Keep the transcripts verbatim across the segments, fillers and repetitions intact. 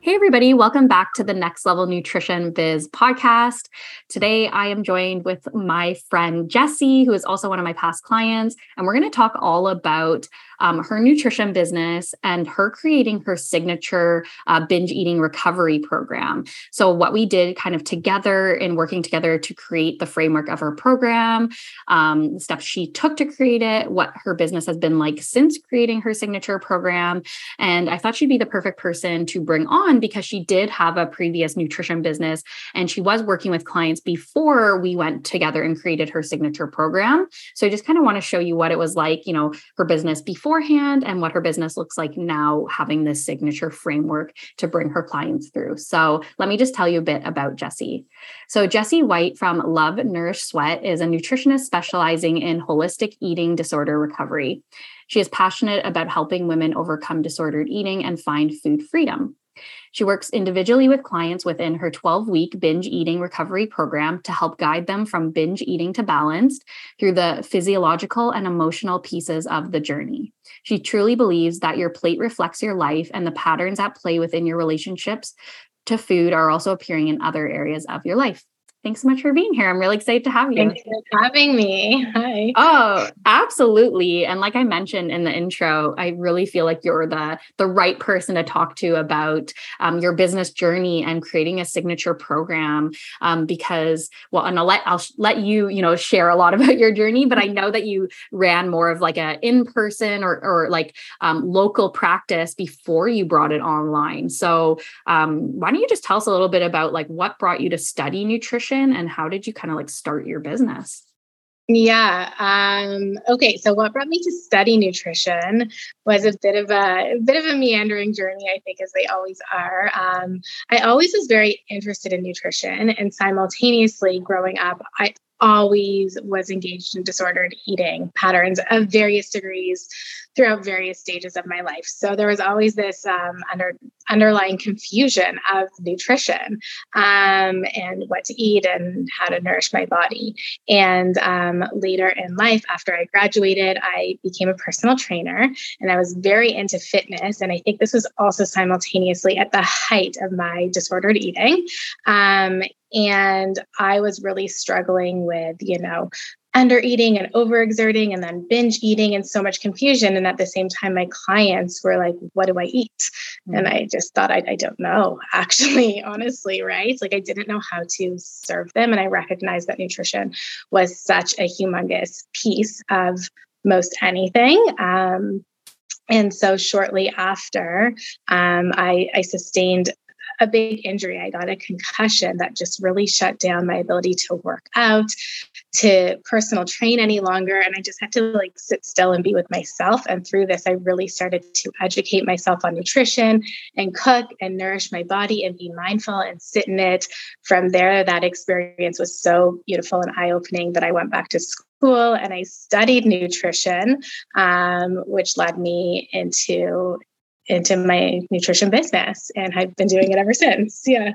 Hey everybody, welcome back to the Next Level Nutrition Biz podcast. Today I am joined with my friend Jessie, who is also one of my past clients, and we're going to talk all about um, her nutrition business and her creating her signature uh, binge eating recovery program. So what we did kind of together in working together to create the framework of her program, um, the steps she took to create it, what her business has been like since creating her signature program, and I thought she'd be the perfect person to bring on because she did have a previous nutrition business and she was working with clients before we went together and created her signature program. So I just kind of want to show you what it was like, you know, her business beforehand and what her business looks like now having this signature framework to bring her clients through. So let me just tell you a bit about Jessie. So Jessie White from Love Nourish Sweat is a nutritionist specializing in holistic eating disorder recovery. She is passionate about helping women overcome disordered eating and find food freedom. She works individually with clients within her twelve-week binge eating recovery program to help guide them from binge eating to balanced through the physiological and emotional pieces of the journey. She truly believes that your plate reflects your life, and the patterns at play within your relationships to food are also appearing in other areas of your life. Thanks so much for being here. I'm really excited to have you. Thanks for having me. Hi. Oh, absolutely. And like I mentioned in the intro, I really feel like you're the, the right person to talk to about um, your business journey and creating a signature program um, because, well, and I'll let, I'll let you, you know, share a lot about your journey, but I know that you ran more of like a in-person or, or like um, local practice before you brought it online. So um, why don't you just tell us a little bit about like what brought you to study nutrition? And how did you kind of like start your business? Yeah. Um, okay. So what brought me to study nutrition was a bit of a, a bit of a meandering journey, I think, as they always are. Um, I always was very interested in nutrition, and simultaneously growing up, I always was engaged in disordered eating patterns of various degrees throughout various stages of my life. So there was always this um, under, underlying confusion of nutrition um, and what to eat and how to nourish my body. And um, later in life, after I graduated, I became a personal trainer and I was very into fitness. And I think this was also simultaneously at the height of my disordered eating. Um, And I was really struggling with, you know, under eating and overexerting and then binge eating and so much confusion. And at the same time, my clients were like, what do I eat? Mm-hmm. And I just thought, I, I don't know, actually, honestly, right? Like I didn't know how to serve them. And I recognized that nutrition was such a humongous piece of most anything. Um, and so shortly after, um, I, I sustained a big injury. I got a concussion that just really shut down my ability to work out, to personal train any longer. And I just had to like sit still and be with myself. And through this, I really started to educate myself on nutrition and cook and nourish my body and be mindful and sit in it. From there, that experience was so beautiful and eye-opening that I went back to school. School and I studied nutrition, um, which led me into into my nutrition business. And I've been doing it ever since. Yeah.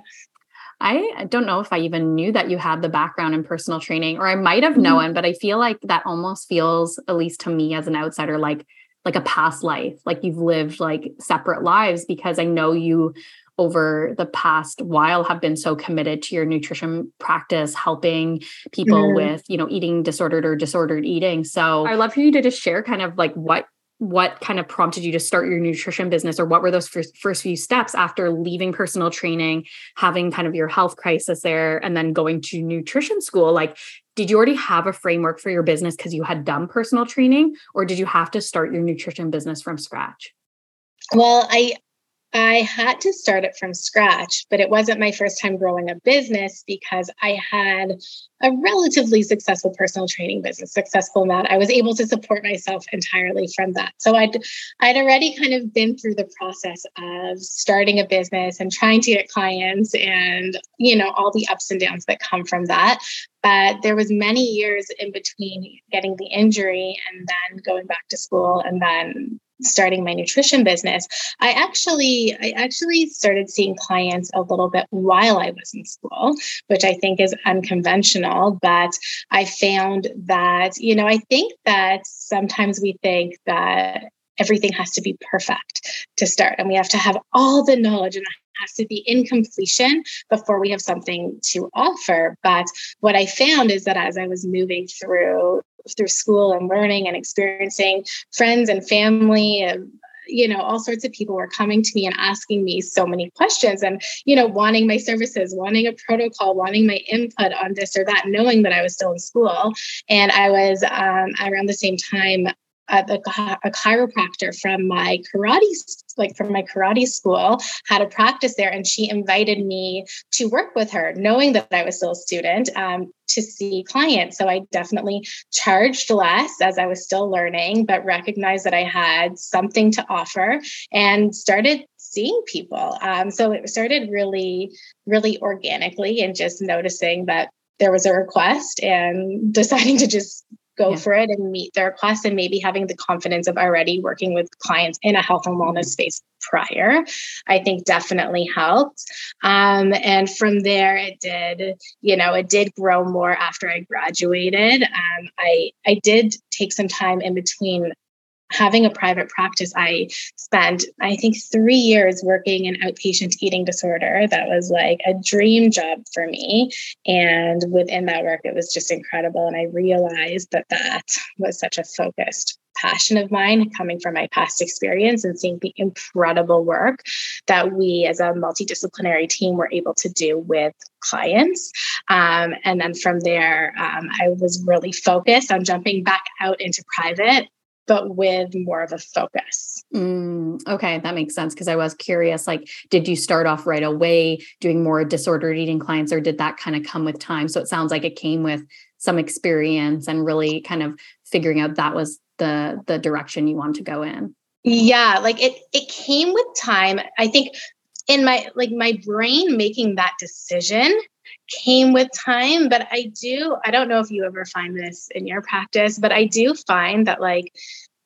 I don't know if I even knew that you had the background in personal training, or I might have known, mm-hmm. but I feel like that almost feels, at least to me as an outsider, like like a past life, like you've lived like separate lives, because I know you over the past while have been so committed to your nutrition practice, helping people mm-hmm. with, you know, eating disordered or disordered eating. So I'd love for you to just share kind of like what What kind of prompted you to start your nutrition business, or what were those first, first few steps after leaving personal training, having kind of your health crisis there, and then going to nutrition school? Like, did you already have a framework for your business because you had done personal training, or did you have to start your nutrition business from scratch? Well, I I had to start it from scratch, but it wasn't my first time growing a business because I had a relatively successful personal training business, successful in that I was able to support myself entirely from that. So I'd, I'd already kind of been through the process of starting a business and trying to get clients and, you know, all the ups and downs that come from that. But there was many years in between getting the injury and then going back to school and then starting my nutrition business. I actually, I actually started seeing clients a little bit while I was in school, which I think is unconventional, but I found that, you know, I think that sometimes we think that everything has to be perfect to start and we have to have all the knowledge and has to be in completion before we have something to offer. But what I found is that as I was moving through through school and learning and experiencing, friends and family and, you know, all sorts of people were coming to me and asking me so many questions and, you know, wanting my services, wanting a protocol, wanting my input on this or that, knowing that I was still in school. And I was um, around the same time A, a chiropractor from my karate, like from my karate school, had a practice there, and she invited me to work with her, knowing that I was still a student, um, to see clients. So I definitely charged less as I was still learning, but recognized that I had something to offer and started seeing people. Um, so it started really, really organically, and just noticing that there was a request and deciding to just go yeah. for it and meet their requests, and maybe having the confidence of already working with clients in a health and wellness space prior, I think definitely helped. Um, and from there it did, you know, it did grow more after I graduated. Um, I, I did take some time in between having a private practice. I spent, I think, three years working in outpatient eating disorder. That was like a dream job for me. And within that work, it was just incredible. And I realized that that was such a focused passion of mine, coming from my past experience and seeing the incredible work that we as a multidisciplinary team were able to do with clients. Um, and then from there, um, I was really focused on jumping back out into private, but with more of a focus. Mm, okay. That makes sense. Cause I was curious, like, did you start off right away doing more disordered eating clients, or did that kind of come with time? So it sounds like it came with some experience and really kind of figuring out that was the, the direction you wanted to go in. Yeah. Like it, it came with time. I think in my, like my brain making that decision came with time, but I do, I don't know if you ever find this in your practice, but I do find that like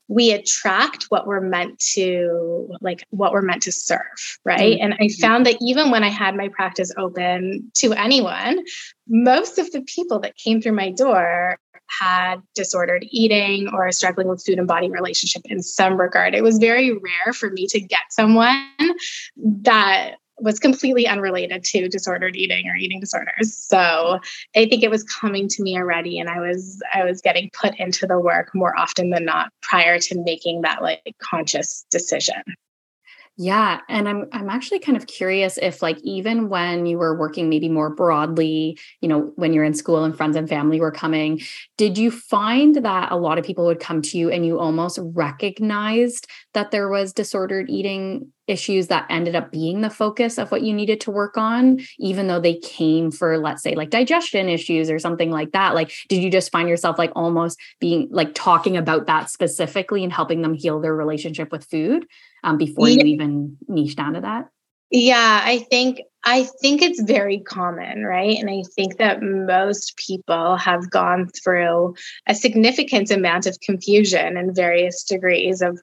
we attract what we're meant to, like what we're meant to serve. Right. Mm-hmm. And I found that even when I had my practice open to anyone, most of the people that came through my door had disordered eating or struggling with food and body relationship in some regard. It was very rare for me to get someone that was completely unrelated to disordered eating or eating disorders. So I think it was coming to me already. And I was, I was getting put into the work more often than not prior to making that like conscious decision. Yeah. And I'm, I'm actually kind of curious if like, even when you were working maybe more broadly, you know, when you're in school and friends and family were coming, did you find that a lot of people would come to you and you almost recognized that there was disordered eating issues that ended up being the focus of what you needed to work on, even though they came for, let's say, like digestion issues or something like that? Like, did you just find yourself like almost being like talking about that specifically and helping them heal their relationship with food um, before yeah. you even niche down to that? Yeah, I think, I think it's very common, right? And I think that most people have gone through a significant amount of confusion in various degrees of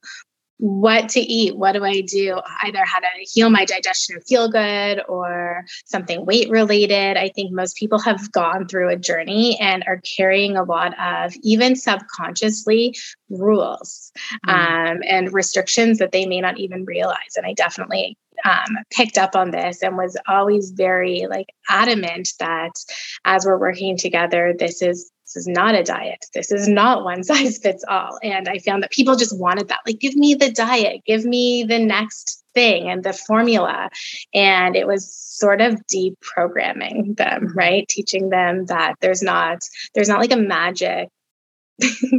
what to eat, what do I do, either how to heal my digestion and feel good or something weight related. I think most people have gone through a journey and are carrying a lot of, even subconsciously, rules um, and restrictions that they may not even realize. And I definitely um, picked up on this and was always very like adamant that as we're working together, this is This is not a diet. This is not one size fits all. And I found that people just wanted that. Like, give me the diet, give me the next thing and the formula. And it was sort of deprogramming them, right? Teaching them that there's not, there's not like a magic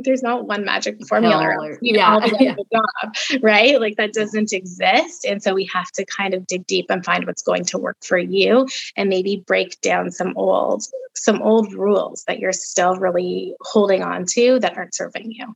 there's not one magic formula, no, or, you yeah, know, all the yeah. job, right? Like that doesn't exist. And so we have to kind of dig deep and find what's going to work for you and maybe break down some old, some old rules that you're still really holding on to that aren't serving you.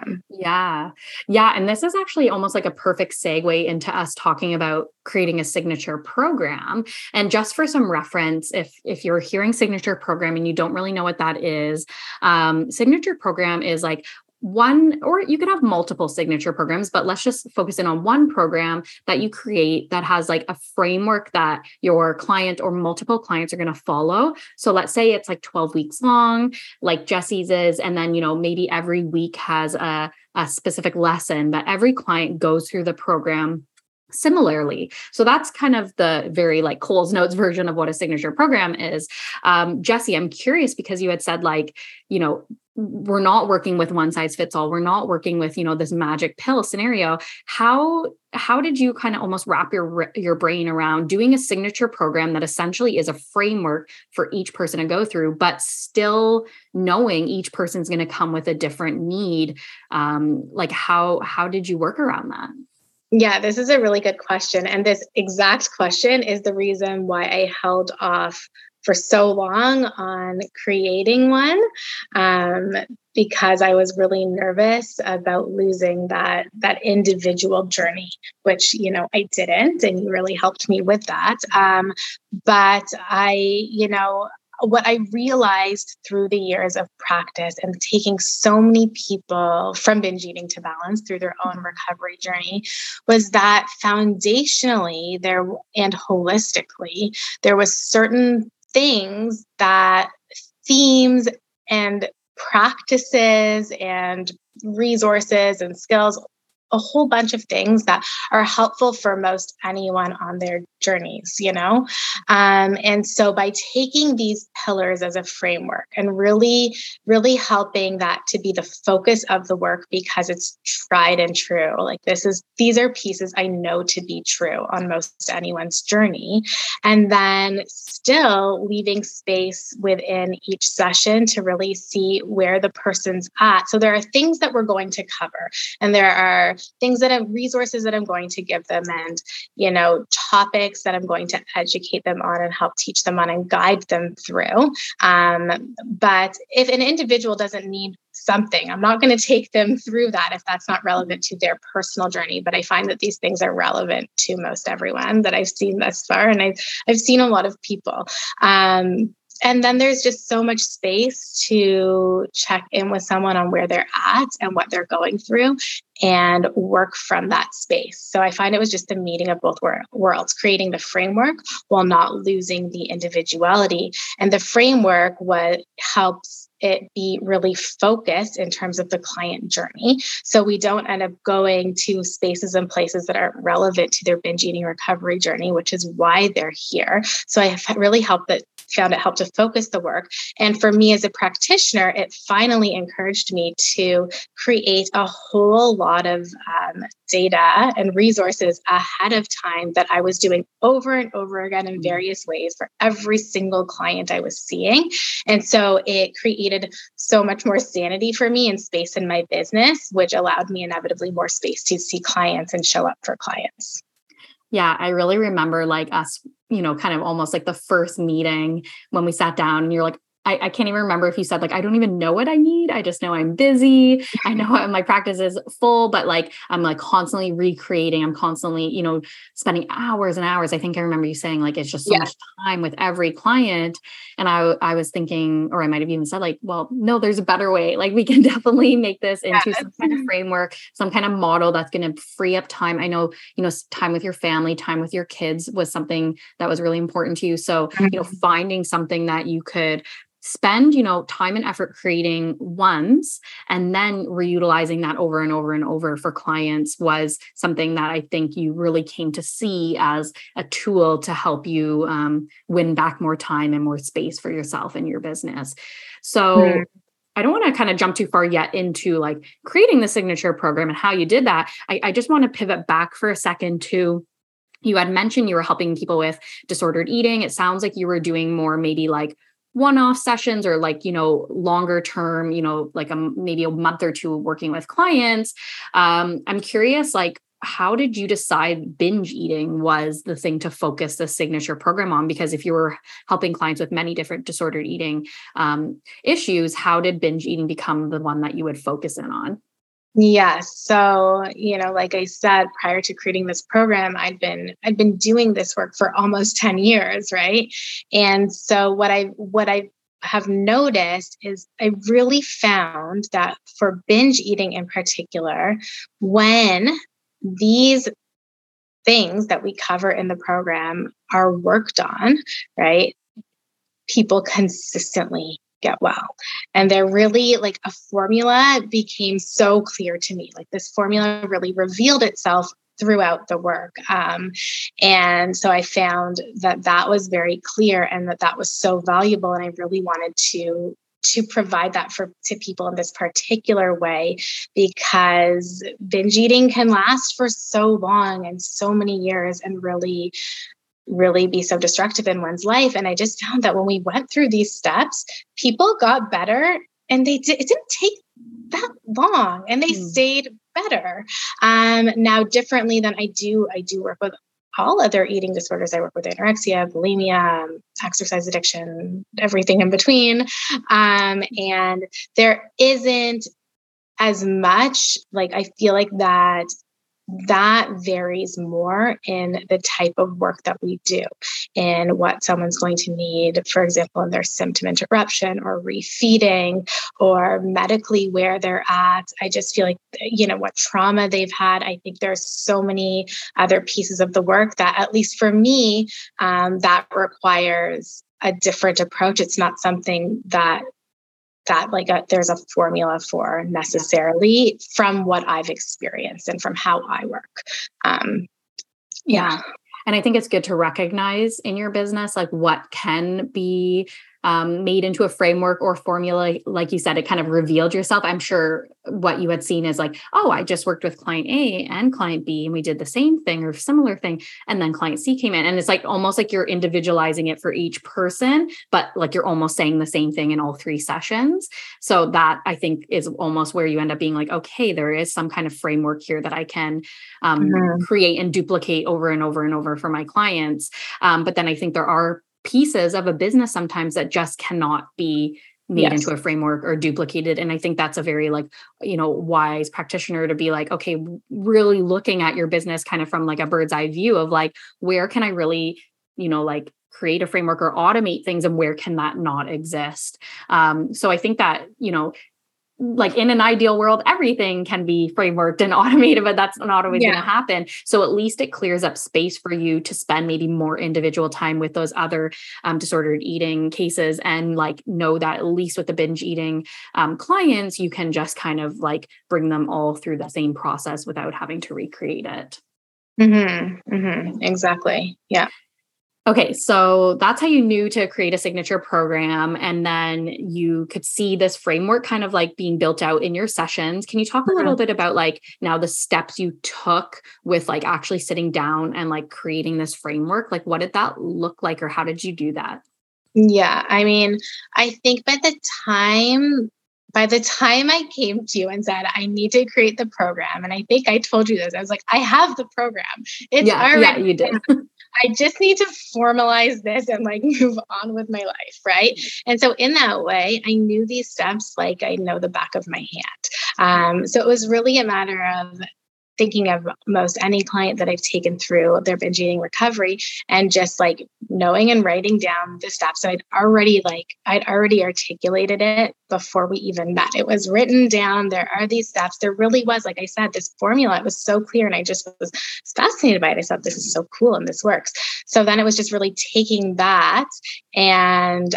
Um, yeah. Yeah. And this is actually almost like a perfect segue into us talking about creating a signature program. And just for some reference, if, if you're hearing signature program and you don't really know what that is, um, signature program is like one, or you could have multiple signature programs, but let's just focus in on one program that you create that has like a framework that your client or multiple clients are going to follow. So let's say it's like twelve weeks long, like Jessie's is, and then, you know, maybe every week has a, a specific lesson that every client goes through the program similarly. So that's kind of the very like Cole's Notes version of what a signature program is. Um, Jessie, I'm curious because you had said like, you know, we're not working with one size fits all. We're not working with, you know, this magic pill scenario. How, how did you kind of almost wrap your, your brain around doing a signature program that essentially is a framework for each person to go through, but still knowing each person's going to come with a different need? Um, like how, how did you work around that? Yeah, this is a really good question. And this exact question is the reason why I held off for so long on creating one, um, because I was really nervous about losing that, that individual journey, which, you know, I didn't, and you really helped me with that. Um, but I, you know, what I realized through the years of practice and taking so many people from binge eating to balance through their own recovery journey was that foundationally there and holistically, there was certain things that themes and practices and resources and skills, a whole bunch of things that are helpful for most anyone on their journeys, you know? Um, and so by taking these pillars as a framework and really, really helping that to be the focus of the work because it's tried and true. Like this is, these are pieces I know to be true on most anyone's journey. And then still leaving space within each session to really see where the person's at. So there are things that we're going to cover and there are things that have resources that I'm going to give them and, you know, topics that I'm going to educate them on and help teach them on and guide them through. Um, but if an individual doesn't need something, I'm not going to take them through that if that's not relevant to their personal journey. But I find that these things are relevant to most everyone that I've seen thus far. And I've, I've seen a lot of people. Um, And then there's just so much space to check in with someone on where they're at and what they're going through and work from that space. So I find it was just the meeting of both worlds, creating the framework while not losing the individuality. And the framework what helps it be really focused in terms of the client journey. So we don't end up going to spaces and places that aren't relevant to their binge eating recovery journey, which is why they're here. So I really helped that, found it helped to focus the work. And for me as a practitioner, it finally encouraged me to create a whole lot of um, data and resources ahead of time that I was doing over and over again in various ways for every single client I was seeing. And so it created so much more sanity for me and space in my business, which allowed me inevitably more space to see clients and show up for clients. Yeah, I really remember like us, you know, kind of almost like the first meeting when we sat down and you're like, I, I can't even remember if you said like, I don't even know what I need. I just know I'm busy. I know my practice is full, but like, I'm like constantly recreating. I'm constantly, you know, spending hours and hours. I think I remember you saying like, it's just so yeah. much time with every client. And I I was thinking, or I might've even said like, well, no, there's a better way. Like we can definitely make this into yeah. some kind of framework, some kind of model that's going to free up time. I know, you know, time with your family, time with your kids was something that was really important to you. So, mm-hmm. you know, finding something that you could spend, you know, time and effort creating once and then reutilizing that over and over and over for clients was something that I think you really came to see as a tool to help you um, win back more time and more space for yourself and your business. So mm-hmm. I don't want to kind of jump too far yet into like creating the signature program and how you did that. I, I just want to pivot back for a second to you had mentioned you were helping people with disordered eating. It sounds like you were doing more maybe like one-off sessions or like, you know, longer term, you know, like a, maybe a month or two working with clients. Um, I'm curious, like, how did you decide binge eating was the thing to focus the signature program on? Because if you were helping clients with many different disordered eating um, issues, how did binge eating become the one that you would focus in on? Yes. So, you know, like I said, prior to creating this program, I'd been, I'd been doing this work for almost ten years. Right. And so what I, what I have noticed is I really found that for binge eating in particular, when these things that we cover in the program are worked on, right, people consistently get well. And they're really like a formula became so clear to me. Like this formula really revealed itself throughout the work. Um, and so I found that that was very clear and that that was so valuable. And I really wanted to, to provide that for, to people in this particular way, because binge eating can last for so long and so many years and really really be so destructive in one's life. And I just found that when we went through these steps, people got better and they did, it didn't take that long and they mm. stayed better. Um, now differently than I do, I do work with all other eating disorders. I work with anorexia, bulimia, exercise addiction, everything in between. Um, and there isn't as much, like, I feel like that that varies more in the type of work that we do and what someone's going to need, for example, in their symptom interruption or refeeding or medically where they're at. I just feel like, you know, what trauma they've had. I think there's so many other pieces of the work that, at least for me, um, that requires a different approach. It's not something that that like a, there's a formula for necessarily from what I've experienced and from how I work. Um, yeah. And I think it's good to recognize in your business, like what can be um, made into a framework or formula. Like you said, it kind of revealed yourself. I'm sure what you had seen is like, oh, I just worked with client A and client B and we did the same thing or similar thing. And then client C came in and it's like, almost like you're individualizing it for each person, but like you're almost saying the same thing in all three sessions. So that I think is almost where you end up being like, okay, there is some kind of framework here that I can um, mm-hmm. create and duplicate over and over and over for my clients. Um, but then I think there are pieces of a business sometimes that just cannot be made yes. into a framework or duplicated. And I think that's a very like, you know, wise practitioner to be like, okay, really looking at your business kind of from like a bird's eye view of like, where can I really, you know, like create a framework or automate things and where can that not exist? Um, so I think that, you know, like in an ideal world, everything can be frameworked and automated, but that's not always yeah. going to happen. So at least it clears up space for you to spend maybe more individual time with those other um, disordered eating cases and like know that at least with the binge eating um, clients, you can just kind of like bring them all through the same process without having to recreate it. Mm-hmm. Mm-hmm. Exactly. Yeah. Okay, so that's how you knew to create a signature program. And then you could see this framework kind of like being built out in your sessions. Can you talk a little bit about like now the steps you took with like actually sitting down and like creating this framework? Like what did that look like or how did you do that? Yeah, I mean, I think by the time... By the time I came to you and said, I need to create the program, and I think I told you this, I was like, I have the program. It's yeah, already yeah, you did. I just need to formalize this and like move on with my life, right? And so in that way, I knew these steps like I know the back of my hand. Um, so it was really a matter of thinking of most any client that I've taken through their binge eating recovery and just like knowing and writing down the steps. So I'd already like, I'd already articulated it before we even met. It was written down. There are these steps. There really was, like I said, this formula. It was so clear. And I just was fascinated by it. I thought, this is so cool and this works. So then it was just really taking that and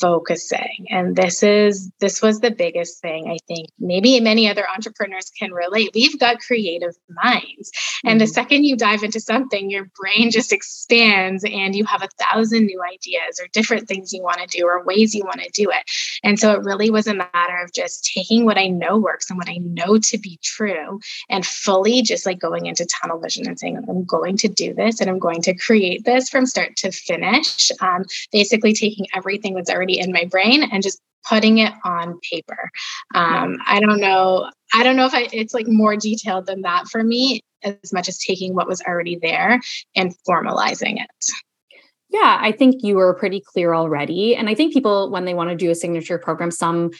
focusing. And this is, this was the biggest thing. I think maybe many other entrepreneurs can relate. We've got creative minds. And mm-hmm. the second you dive into something, your brain just expands and you have a thousand new ideas or different things you want to do or ways you want to do it. And so it really was a matter of just taking what I know works and what I know to be true and fully just like going into tunnel vision and saying, I'm going to do this and I'm going to create this from start to finish. Um, basically taking everything that's already body and my brain and just putting it on paper. Um, I don't know. I don't know if I, it's like more detailed than that for me, as much as taking what was already there and formalizing it. Yeah, I think you were pretty clear already. And I think people, when they want to do a signature program, some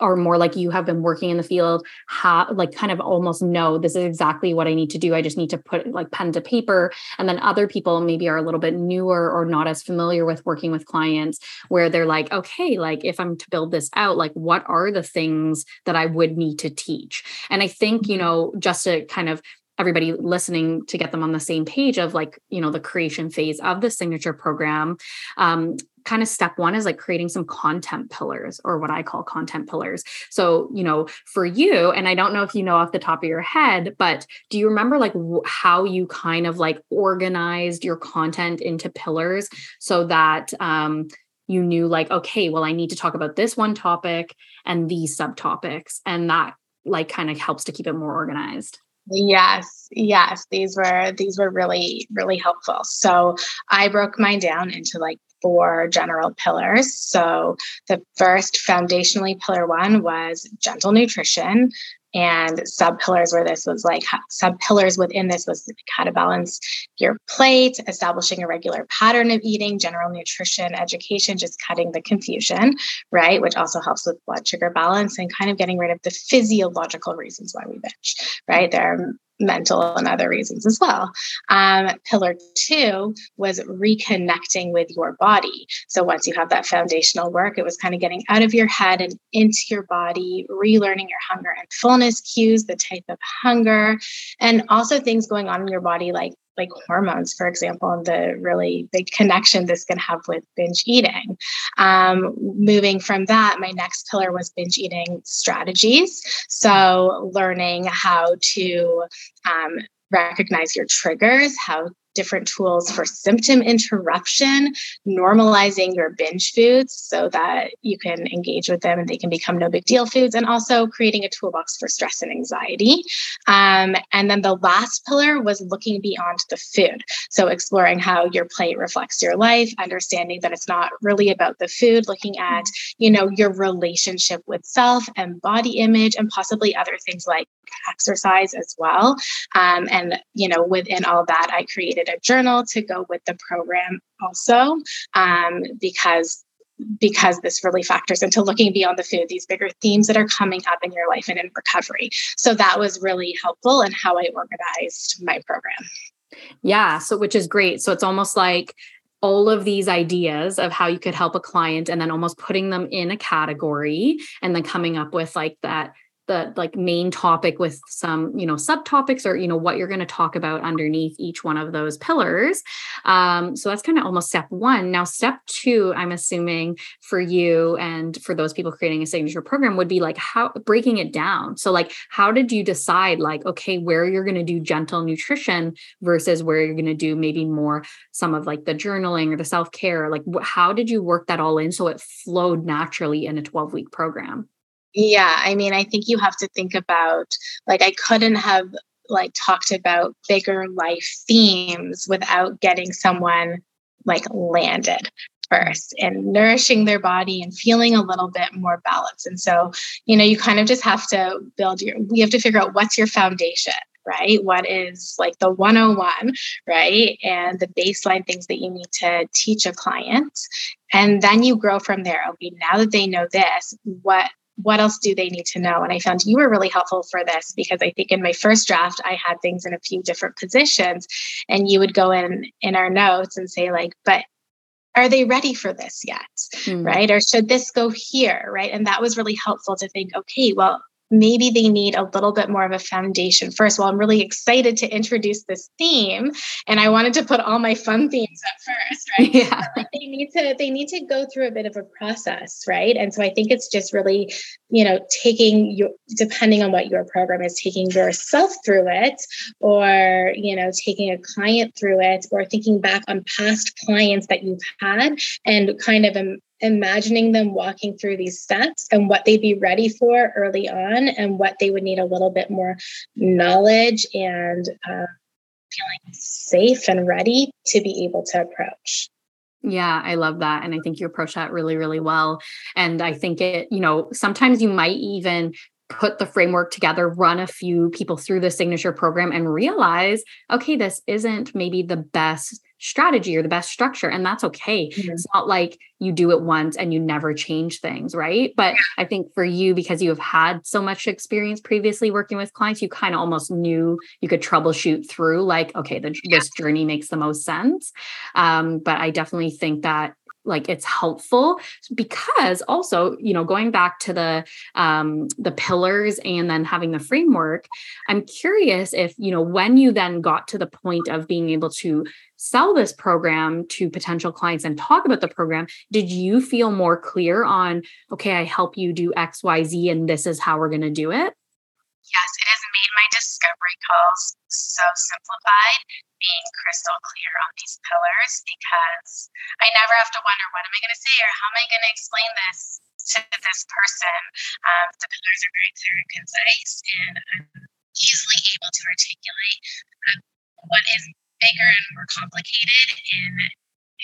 are more like you have been working in the field, how, like kind of almost know this is exactly what I need to do. I just need to put like pen to paper. And then other people maybe are a little bit newer or not as familiar with working with clients where they're like, okay, like if I'm to build this out, like what are the things that I would need to teach? And I think, you know, just to kind of everybody listening to get them on the same page of like, you know, the creation phase of the signature program, um, kind of step one is like creating some content pillars, or what I call content pillars. So, you know, for you, and I don't know if you know off the top of your head, but do you remember like w- how you kind of like organized your content into pillars so that, um, you knew like, okay, well, I need to talk about this one topic and these subtopics, and that like kind of helps to keep it more organized? Yes. Yes. These were, these were really, really helpful. So I broke mine down into like four general pillars. So the first foundationally pillar one was gentle nutrition, and sub pillars where this was like sub pillars within this was how to balance your plate, establishing a regular pattern of eating, general nutrition, education, just cutting the confusion, right? Which also helps with blood sugar balance and kind of getting rid of the physiological reasons why we binge, right? There are mental and other reasons as well. Um, pillar two was reconnecting with your body. So once you have that foundational work, it was kind of getting out of your head and into your body, relearning your hunger and fullness cues, the type of hunger, and also things going on in your body, like like hormones, for example, and the really big connection this can have with binge eating. Um, moving from that, my next pillar was binge eating strategies. So learning how to um, recognize your triggers, how different tools for symptom interruption, normalizing your binge foods so that you can engage with them and they can become no big deal foods, and also creating a toolbox for stress and anxiety. Um, and then the last pillar was looking beyond the food. So exploring how your plate reflects your life, understanding that it's not really about the food, looking at, you know, your relationship with self and body image, and possibly other things like exercise as well. Um, and, you know, within all that, I created a journal to go with the program also, um, because because this really factors into looking beyond the food, these bigger themes that are coming up in your life and in recovery. So that was really helpful in how I organized my program. Yeah, so which is great. So it's almost like all of these ideas of how you could help a client, and then almost putting them in a category, and then coming up with like that, the like main topic with some, you know, subtopics, or, you know, what you're going to talk about underneath each one of those pillars. Um, so that's kind of almost step one. Now, step two, I'm assuming for you and for those people creating a signature program would be like how breaking it down. So like, how did you decide like, okay, where you're going to do gentle nutrition versus where you're going to do maybe more some of like the journaling or the self-care, like wh- how did you work that all in so it flowed naturally in a twelve week program? Yeah. I mean, I think you have to think about, like, I couldn't have like talked about bigger life themes without getting someone like landed first and nourishing their body and feeling a little bit more balanced. And so, you know, you kind of just have to build your, we have to figure out what's your foundation, right? What is like the one oh one, right? And the baseline things that you need to teach a client. And then you grow from there. Okay, now that they know this, what What else do they need to know? And I found you were really helpful for this, because I think in my first draft, I had things in a few different positions, and you would go in in our notes and say like, but are they ready for this yet? Mm. Right? Or should this go here? Right? And that was really helpful to think, okay, well, maybe they need a little bit more of a foundation first. Well, I'm really excited to introduce this theme, and I wanted to put all my fun themes at first, right? Yeah. But like they need to, they need to go through a bit of a process, right? And so I think it's just really, you know, taking your, depending on what your program is, taking yourself through it, or, you know, taking a client through it, or thinking back on past clients that you've had and kind of a imagining them walking through these steps and what they'd be ready for early on and what they would need a little bit more knowledge and uh, feeling safe and ready to be able to approach. Yeah, I love that. And I think you approach that really, really well. And I think it, you know, sometimes you might even put the framework together, run a few people through the signature program and realize, okay, this isn't maybe the best strategy or the best structure. And that's okay. Mm-hmm. It's not like you do it once and you never change things, right? But I think for you, because you have had so much experience previously working with clients, you kind of almost knew you could troubleshoot through like, okay, the, yeah. this journey makes the most sense. Um, but I definitely think that like it's helpful because also, you know, going back to the, um, the pillars and then having the framework, I'm curious if, you know, when you then got to the point of being able to sell this program to potential clients and talk about the program, did you feel more clear on, okay, I help you do X, Y, Z, and this is how we're going to do it? Yes, it has made my discovery calls so simplified, being crystal clear on these pillars, because I never have to wonder, what am I going to say or how am I going to explain this to this person? Um, the pillars are very clear and concise, and I'm easily able to articulate uh, what is bigger and more complicated in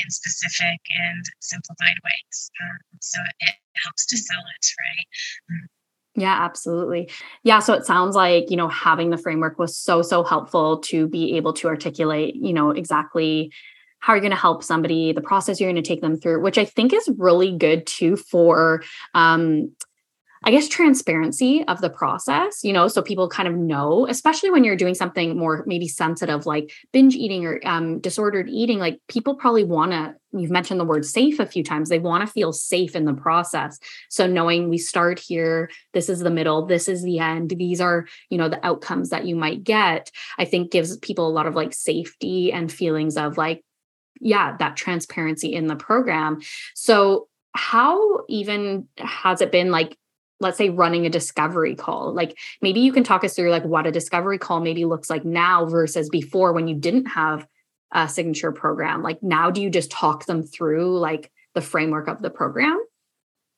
in specific and simplified ways. Um, so it helps to sell it, right? Mm-hmm. Yeah, absolutely. Yeah. So it sounds like, you know, having the framework was so, so helpful to be able to articulate, you know, exactly how you're going to help somebody, the process you're going to take them through, which I think is really good too for, um, I guess, transparency of the process, you know, so people kind of know, especially when you're doing something more maybe sensitive, like binge eating or um, disordered eating, like people probably want to, you've mentioned the word safe a few times. They want to feel safe in the process. So knowing we start here, this is the middle, this is the end. These are, you know, the outcomes that you might get, I think gives people a lot of like safety and feelings of like, yeah, that transparency in the program. So how even has it been like, let's say running a discovery call, like maybe you can talk us through like what a discovery call maybe looks like now versus before when you didn't have a signature program. Like now, do you just talk them through like the framework of the program?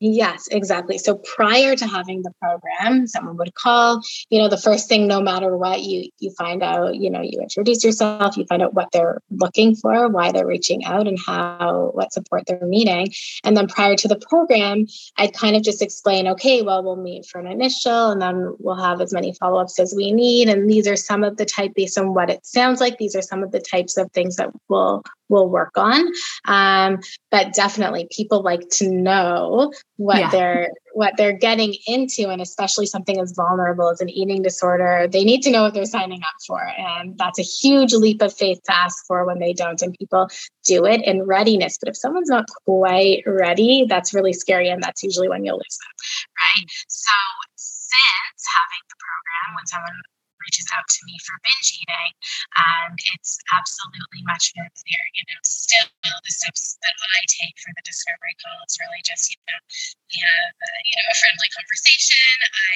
Yes, exactly. So prior to having the program, someone would call, you know, the first thing, no matter what, you, you find out, you know, you introduce yourself, you find out what they're looking for, why they're reaching out and how, what support they're needing. And then prior to the program, I'd kind of just explain, okay, well, we'll meet for an initial and then we'll have as many follow-ups as we need. And these are some of the type, based on what it sounds like, these are some of the types of things that we'll, we'll work on. Um, but definitely people like to know what yeah. they're what they're getting into, and especially something as vulnerable as an eating disorder, they need to know what they're signing up for. And that's a huge leap of faith to ask for when they don't, and people do it in readiness. But if someone's not quite ready, that's really scary, and that's usually when you'll lose them, right? So since having the program, when someone reaches out to me for binge eating, and it's absolutely much more clear. You know, still the steps that I take for the discovery call is really just, you know, we have uh, you know, a friendly conversation. I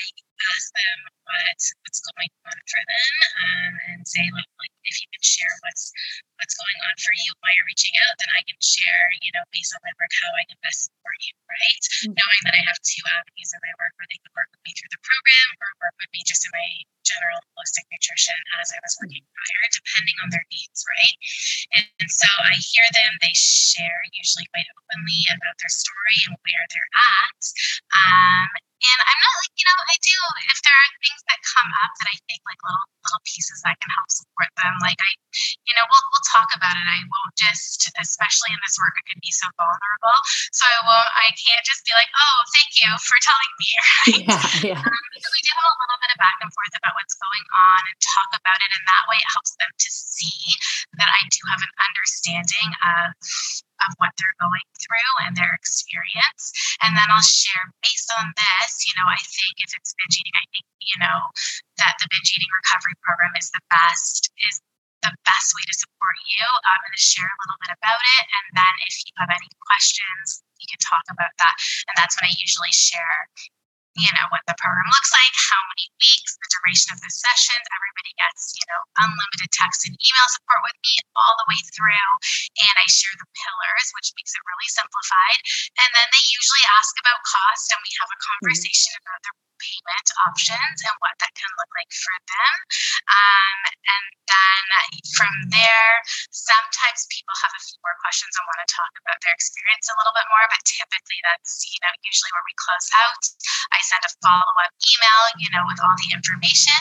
ask them what what's going on for them, um, and say, look, like if you can share what's what's going on for you, why you're reaching out, then I can share, you know, based on my work, how I can best support you, right? Mm-hmm. Knowing that I have two avenues in my work where they can work with me through the program or work with me just in my general holistic nutrition as I was working prior, depending on their needs, right? And, and so I hear them, they share usually quite openly about their story and where they're at. Um, and I'm not like, you know, I do, if there are things that come up that I think like little little pieces that can help support them, like I, you know, we'll, we'll talk about it. I won't just, especially in this work, I can be so vulnerable. So I won't, I can't just be like, oh, thank you for telling me, right? Yeah, yeah. Um, because we do have a little bit of back and forth about what's going on and talk about it. And that way it helps them to see that I do have an understanding of of what they're going through and their experience. And then I'll share based on this, you know, I think if it's binge eating, I think, you know, that the binge eating recovery program is the best, is the best way to support you. I'm going to share a little bit about it. And then if you have any questions, you can talk about that. And that's when I usually share, you know, what the program looks like, how many weeks, the duration of the sessions. Everybody gets, you know, unlimited text and email support with me all the way through. And I share the pillars, which makes it really simplified. And then they usually ask about cost, and we have a conversation mm-hmm. about their payment options and what that can look like for them. Um, and then from there, sometimes people have a few more questions and want to talk about their experience a little bit more, but typically that's, you know, usually where we close out. I send a follow-up email, you know, with all the information.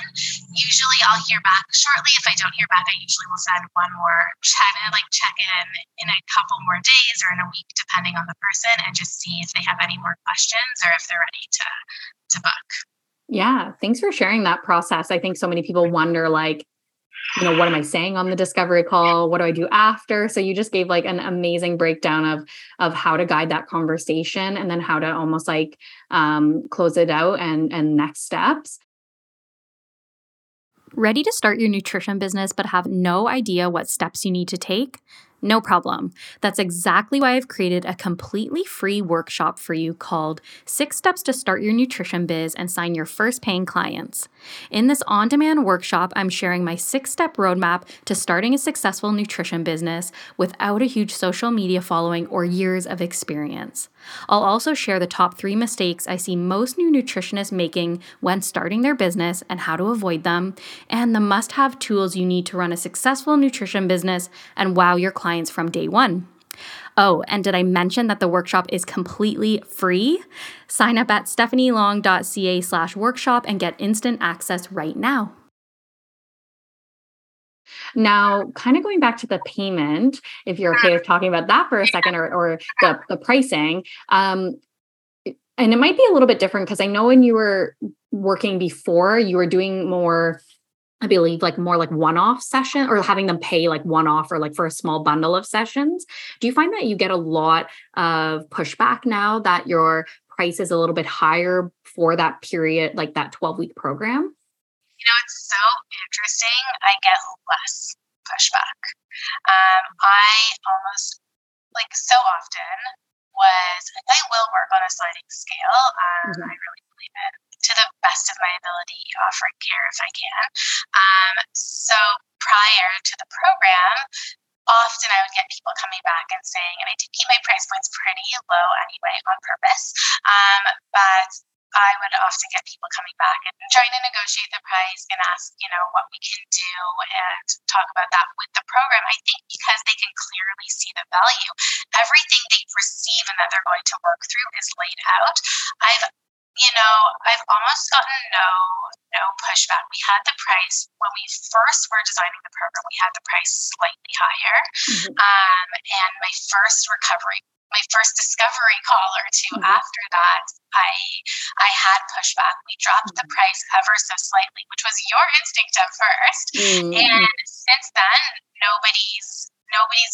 Usually I'll hear back shortly. If I don't hear back, I usually will send one more check, like check in in a couple more days or in a week, depending on the person, and just see if they have any more questions or if they're ready to to book. Yeah. Thanks for sharing that process. I think so many people wonder, like, you know, what am I saying on the discovery call? What do I do after? So you just gave like an amazing breakdown of, of how to guide that conversation and then how to almost like um, close it out and, and next steps. Ready to start your nutrition business, but have no idea what steps you need to take? No problem. That's exactly why I've created a completely free workshop for you called Six Steps to Start Your Nutrition Biz and Sign Your First Paying Clients. In this on-demand workshop, I'm sharing my six-step roadmap to starting a successful nutrition business without a huge social media following or years of experience. I'll also share the top three mistakes I see most new nutritionists making when starting their business and how to avoid them, and the must-have tools you need to run a successful nutrition business and wow your clients clients from day one. Oh, and did I mention that the workshop is completely free? Sign up at stephanielong.ca slash workshop and get instant access right now. Now, kind of going back to the payment, if you're okay with talking about that for a second, or, or the, the pricing, um, and it might be a little bit different because I know when you were working before, you were doing more, I believe, like more like one-off session, or having them pay like one-off or like for a small bundle of sessions. Do you find that you get a lot of pushback now that your price is a little bit higher for that period, like that twelve-week program? You know, it's so interesting. I get less pushback. Um, I almost, like so often was, I will work on a sliding scale. Um, mm-hmm. I really believe in, to the best of my ability, offering care if I can. Um, so prior to the program, often I would get people coming back and saying, and I did keep my price points pretty low anyway on purpose, um, but I would often get people coming back and trying to negotiate the price and ask, you know, what we can do and talk about that with the program. I think because they can clearly see the value, everything they receive and that they're going to work through is laid out. I've You know, I've almost gotten no no pushback. We had the price when we first were designing the program. We had the price slightly higher, mm-hmm. um, and my first recovery, my first discovery call or two mm-hmm. after that, I I had pushback. We dropped mm-hmm. the price ever so slightly, which was your instinct at first, mm-hmm. and since then, nobody's nobody's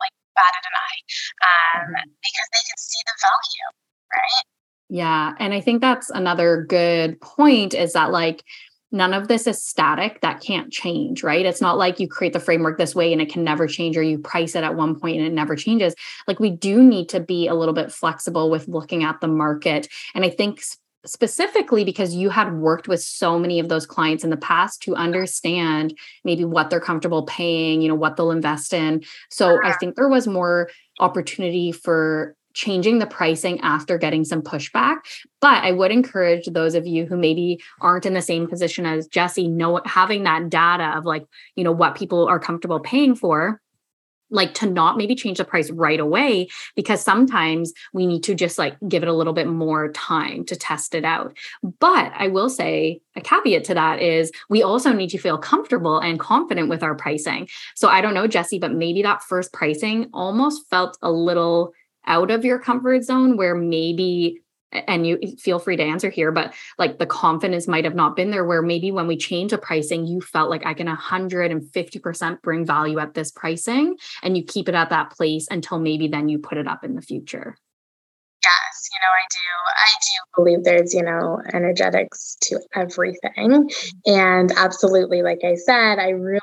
like batted an eye um, mm-hmm. because they can see the value, right? Yeah. And I think that's another good point is that like, none of this is static. That can't change, right? It's not like you create the framework this way and it can never change, or you price it at one point and it never changes. Like we do need to be a little bit flexible with looking at the market. And I think specifically because you had worked with so many of those clients in the past to understand maybe what they're comfortable paying, you know, what they'll invest in. So I think there was more opportunity for changing the pricing after getting some pushback. But I would encourage those of you who maybe aren't in the same position as Jessie, know, having that data of like, you know, what people are comfortable paying for, like to not maybe change the price right away, because sometimes we need to just like give it a little bit more time to test it out. But I will say a caveat to that is we also need to feel comfortable and confident with our pricing. So I don't know, Jessie, but maybe that first pricing almost felt a little out of your comfort zone, where maybe, and you feel free to answer here, but like the confidence might have not been there, where maybe when we change the pricing, you felt like I can one hundred fifty percent bring value at this pricing, and you keep it at that place until maybe then you put it up in the future. Yes, you know, I do. I do believe there's, you know, energetics to everything. And absolutely, like I said, I really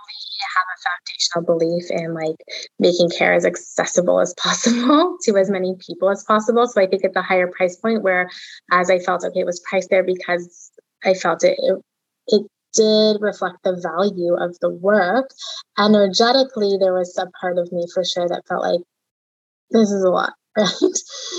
have a foundational belief in like making care as accessible as possible to as many people as possible. So I think at the higher price point, where as I felt, okay, it was priced there because I felt it, it, it did reflect the value of the work. Energetically, there was a part of me for sure that felt like, this is a lot. right?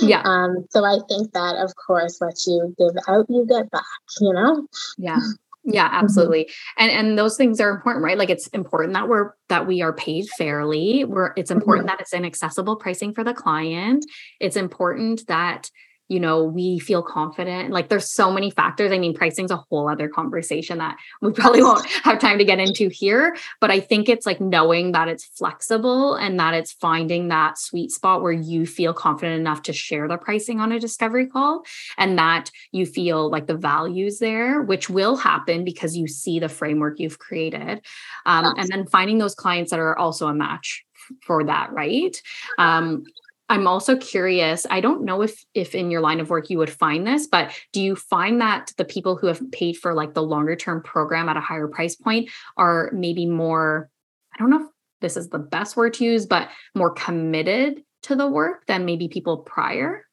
Yeah. Um, so I think that, of course, what you give out, you get back, you know? Yeah. Yeah, absolutely. Mm-hmm. And and those things are important, right? Like it's important that we're that we are paid fairly. We're it's important mm-hmm. that it's an accessible pricing for the client. It's important that, you know, we feel confident. Like there's so many factors. I mean, pricing's a whole other conversation that we probably won't have time to get into here, but I think it's like knowing that it's flexible and that it's finding that sweet spot where you feel confident enough to share the pricing on a discovery call and that you feel like the value's there, which will happen because you see the framework you've created. Um, and then finding those clients that are also a match for that, right? Um, I'm also curious, I don't know if, if in your line of work you would find this, but do you find that the people who have paid for like the longer term program at a higher price point are maybe more, I don't know if this is the best word to use, but more committed to the work than maybe people prior?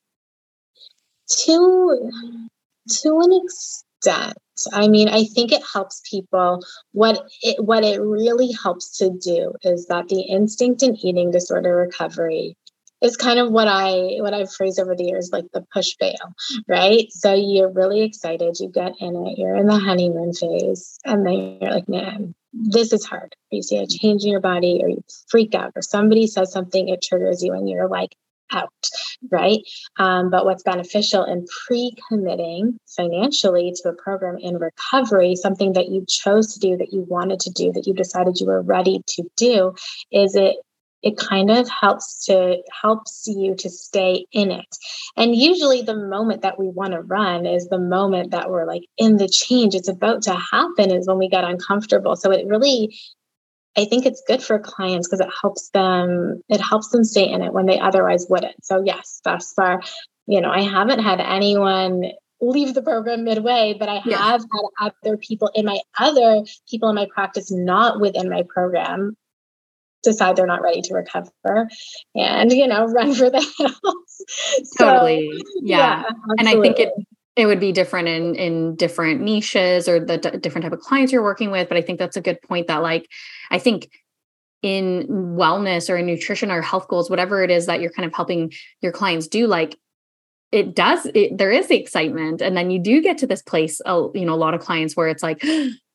To, to an extent. I mean, I think it helps people. What it, what it really helps to do is that the instinct and eating disorder recovery is kind of what I, what I've phrased over the years, like the push bail, right? So you're really excited, you get in it, you're in the honeymoon phase, and then you're like, man, this is hard. You see a change in your body or you freak out or somebody says something, it triggers you and you're like out, right? Um, but what's beneficial in pre-committing financially to a program in recovery, something that you chose to do, that you wanted to do, that you decided you were ready to do, is it, It kind of helps to helps you to stay in it. And usually the moment that we want to run is the moment that we're like in the change. It's about to happen is when we get uncomfortable. So it really, I think it's good for clients because it helps them, it helps them stay in it when they otherwise wouldn't. So yes, thus far, you know, I haven't had anyone leave the program midway, but I yeah. have had other people in my other people in my practice, not within my program, decide they're not ready to recover and, you know, run for the hills. So, totally. Yeah. yeah and I think it, it would be different in, in different niches or the d- different type of clients you're working with. But I think that's a good point that like, I think in wellness or in nutrition or health goals, whatever it is that you're kind of helping your clients do, like it does, it, there is the excitement. And then you do get to this place, oh, you know, a lot of clients where it's like,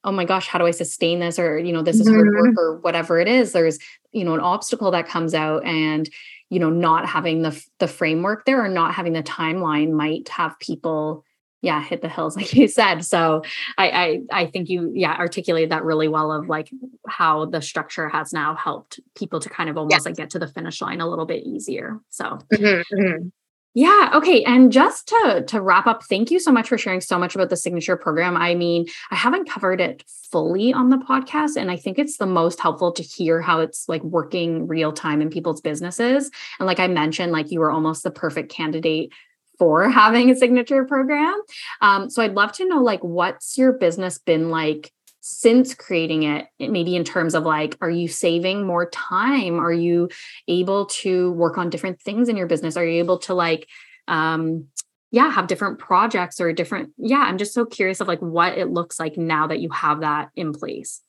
oh my gosh, how do I sustain this? Or, you know, this is hard work or whatever it is. There's, you know, an obstacle that comes out and, you know, not having the the framework there or not having the timeline might have people, yeah, hit the hills, like you said. So I, I, I think you, yeah, articulated that really well of like how the structure has now helped people to kind of almost yes. like get to the finish line a little bit easier. So mm-hmm, mm-hmm. Yeah. Okay. And just to, to wrap up, thank you so much for sharing so much about the Signature program. I mean, I haven't covered it fully on the podcast, and I think it's the most helpful to hear how it's like working real time in people's businesses. And like I mentioned, like you were almost the perfect candidate for having a Signature program. Um, so I'd love to know, like, what's your business been like since creating it, maybe in terms of like, are you saving more time? Are you able to work on different things in your business? Are you able to like, um, yeah, have different projects or different, yeah. I'm just so curious of like what it looks like now that you have that in place.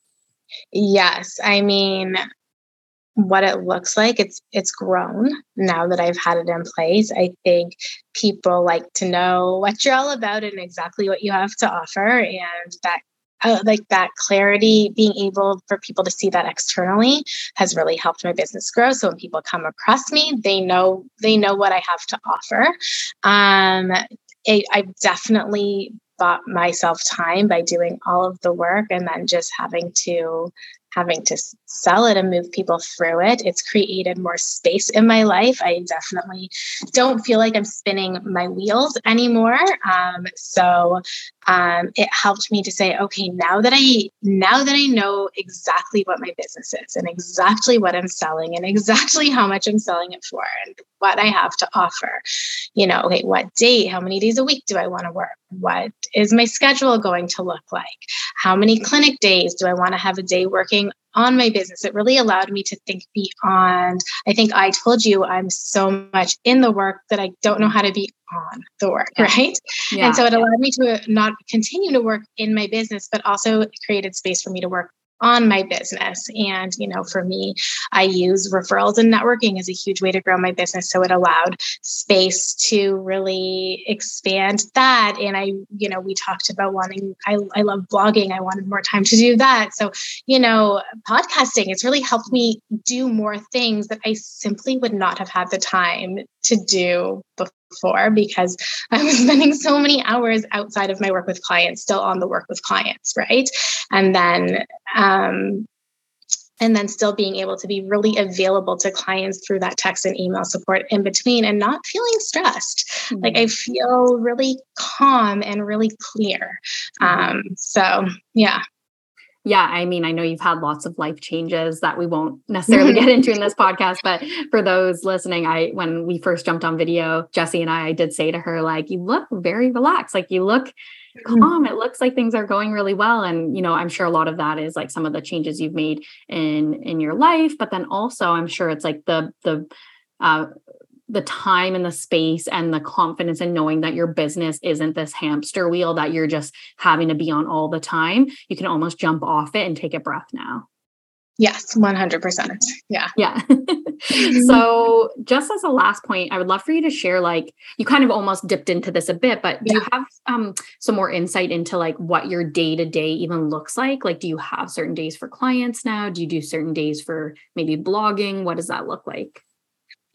Yes. I mean, what it looks like, it's, it's grown now that I've had it in place. I think people like to know what you're all about and exactly what you have to offer. And that Uh, like that clarity, being able for people to see that externally has really helped my business grow. So when people come across me, they know, they know what I have to offer. Um, I, I've definitely bought myself time by doing all of the work and then just having to, having to sell it and move people through it. It's created more space in my life. I definitely don't feel like I'm spinning my wheels anymore. Um, so um, it helped me to say, okay, now that I, now that I know exactly what my business is and exactly what I'm selling and exactly how much I'm selling it for and what I have to offer, you know, okay, what day, how many days a week do I want to work? What is my schedule going to look like? How many clinic days do I want to have a day working on my business? It really allowed me to think beyond. I think I told you I'm so much in the work that I don't know how to be on the work, yeah. right? Yeah. And so it allowed yeah. me to not continue to work in my business, but also created space for me to work on my business. And, you know, for me, I use referrals and networking as a huge way to grow my business. So it allowed space to really expand that. And I, you know, we talked about wanting, I, I love blogging. I wanted more time to do that. So, you know, podcasting, it's really helped me do more things that I simply would not have had the time to do before, because I was spending so many hours outside of my work with clients, still on the work with clients, right? And then, um, and then still being able to be really available to clients through that text and email support in between and not feeling stressed. Mm-hmm. Like I feel really calm and really clear. Um, so, yeah. Yeah. I mean, I know you've had lots of life changes that we won't necessarily get into in this podcast, but for those listening, I, when we first jumped on video, Jessie and I, I did say to her, like, you look very relaxed. Like you look calm. It looks like things are going really well. And, you know, I'm sure a lot of that is like some of the changes you've made in, in your life, but then also I'm sure it's like the, the, uh, the time and the space and the confidence and knowing that your business isn't this hamster wheel that you're just having to be on all the time. You can almost jump off it and take a breath now. Yes. one hundred percent. Yeah. Yeah. So just as a last point, I would love for you to share, like, you kind of almost dipped into this a bit, but do yeah. you have um, some more insight into like what your day-to-day even looks like? Like, do you have certain days for clients now? Do you do certain days for maybe blogging? What does that look like?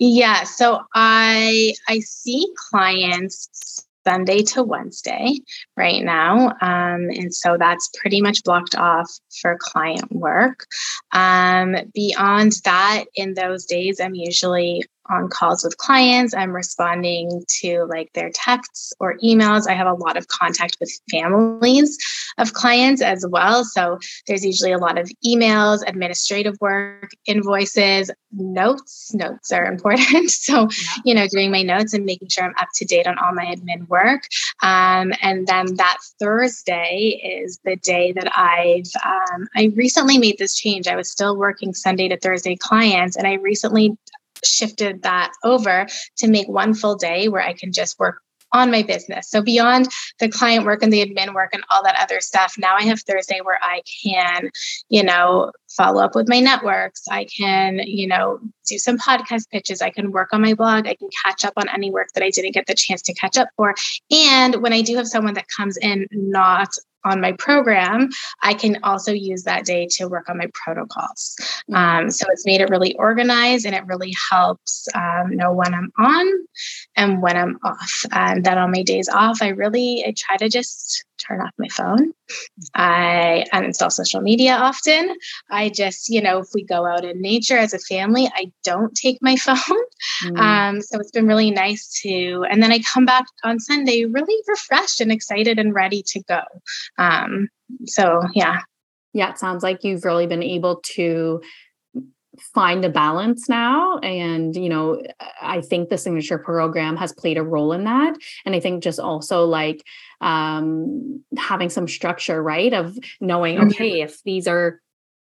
Yeah. So I, I see clients Sunday to Wednesday right now. Um, and so that's pretty much blocked off for client work. Um, beyond that, in those days, I'm usually on calls with clients. I'm responding to like their texts or emails. I have a lot of contact with families of clients as well. So there's usually a lot of emails, administrative work, invoices, notes. Notes are important. So, you know, doing my notes and making sure I'm up to date on all my admin work. Um, and then that Thursday is the day that I've, um, I recently made this change. I was still working Sunday to Thursday clients, and I recently shifted that over to make one full day where I can just work on my business. So beyond the client work and the admin work and all that other stuff, now I have Thursday where I can, you know, follow up with my networks. I can, you know, do some podcast pitches. I can work on my blog. I can catch up on any work that I didn't get the chance to catch up for. And when I do have someone that comes in not on my program, I can also use that day to work on my protocols. Um, so it's made it really organized, and it really helps um, know when I'm on and when I'm off. And then on my days off, I really, I try to just turn off my phone. I uninstall social media often. I just, you know, if we go out in nature as a family, I don't take my phone. Mm. Um, so it's been really nice to, and then I come back on Sunday really refreshed and excited and ready to go. Um, so yeah. Yeah. It sounds like you've really been able to find a balance now. And, you know, I think the signature program has played a role in that. And I think just also like, um, having some structure, right. Of knowing, okay, if these are,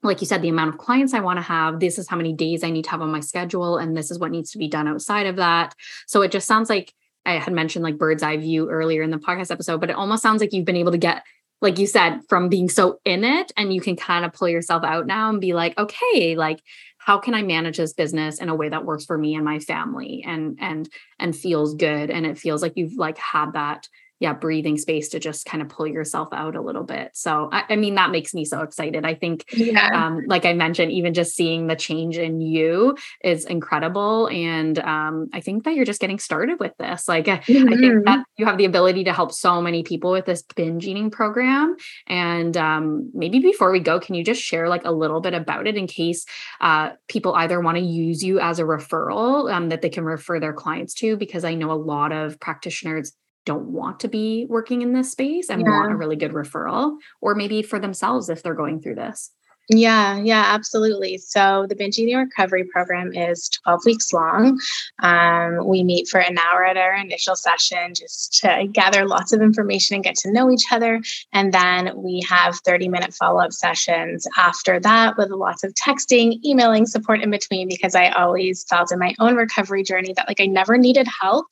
like you said, the amount of clients I want to have, this is how many days I need to have on my schedule. And this is what needs to be done outside of that. So it just sounds like, I had mentioned like bird's eye view earlier in the podcast episode, but it almost sounds like you've been able to get, like you said, from being so in it, and you can kind of pull yourself out now and be like, okay, like how can I manage this business in a way that works for me and my family and, and, and feels good. And it feels like you've like had that, yeah, breathing space to just kind of pull yourself out a little bit. So, I, I mean, that makes me so excited. I think, yeah. um, like I mentioned, even just seeing the change in you is incredible. And um, I think that you're just getting started with this. Like, mm-hmm. I think that you have the ability to help so many people with this binge eating program. And um, maybe before we go, can you just share like a little bit about it in case uh, people either want to use you as a referral um, that they can refer their clients to? Because I know a lot of practitioners don't want to be working in this space and yeah. want a really good referral, or maybe for themselves if they're going through this. Yeah, yeah, absolutely. So the binge eating recovery program is twelve weeks long. Um, we meet for an hour at our initial session just to gather lots of information and get to know each other. And then we have thirty minute follow-up sessions after that with lots of texting, emailing, support in between, because I always felt in my own recovery journey that like I never needed help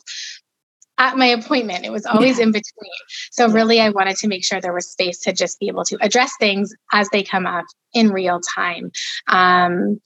at my appointment. It was always yeah. in between. So really, I wanted to make sure there was space to just be able to address things as they come up in real time. Um,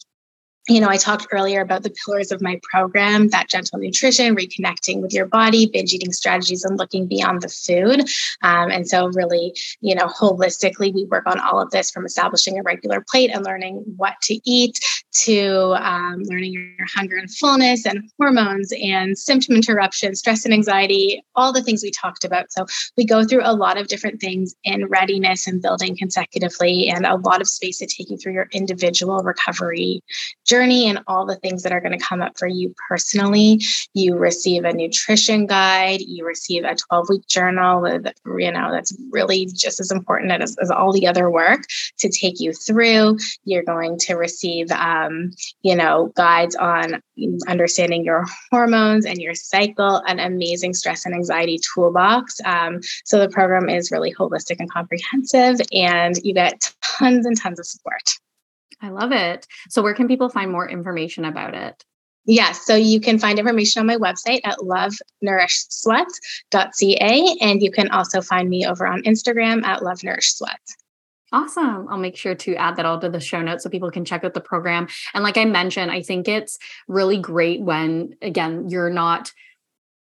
You know, I talked earlier about the pillars of my program, that gentle nutrition, reconnecting with your body, binge eating strategies, and looking beyond the food. Um, and so really, you know, holistically, we work on all of this from establishing a regular plate and learning what to eat to um, learning your hunger and fullness and hormones and symptom interruption, stress and anxiety, all the things we talked about. So we go through a lot of different things in readiness and building consecutively, and a lot of space to take you through your individual recovery journey. journey and all the things that are going to come up for you personally. You receive a nutrition guide, you receive a twelve-week journal with, you know, that's really just as important as, as all the other work to take you through. You're going to receive, um, you know, guides on understanding your hormones and your cycle, an amazing stress and anxiety toolbox. Um, so the program is really holistic and comprehensive, and you get tons and tons of support. I love it. So where can people find more information about it? Yes. Yeah, so you can find information on my website at love nourish sweat dot c a. And you can also find me over on Instagram at Love Nourish Sweat. Awesome. I'll make sure to add that all to the show notes so people can check out the program. And like I mentioned, I think it's really great when, again, you're not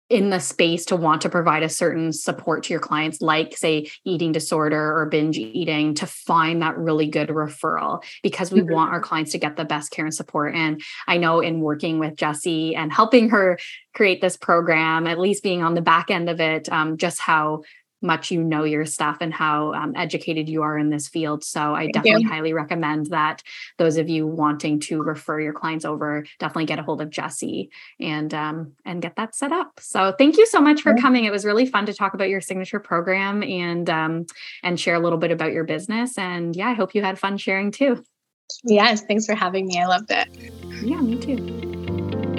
in the space to want to provide a certain support to your clients, like say eating disorder or binge eating, to find that really good referral, because we mm-hmm. want our clients to get the best care and support. And I know in working with Jessie and helping her create this program, at least being on the back end of it, um, just how much you know your stuff and how um, educated you are in this field. So I Thank definitely you. highly recommend that those of you wanting to refer your clients over, definitely get a hold of Jessie and um, and get that set up. So thank you so much for coming. It was really fun to talk about your signature program and um, and share a little bit about your business. And yeah, I hope you had fun sharing too. Yes, thanks for having me. I loved it. Yeah, me too.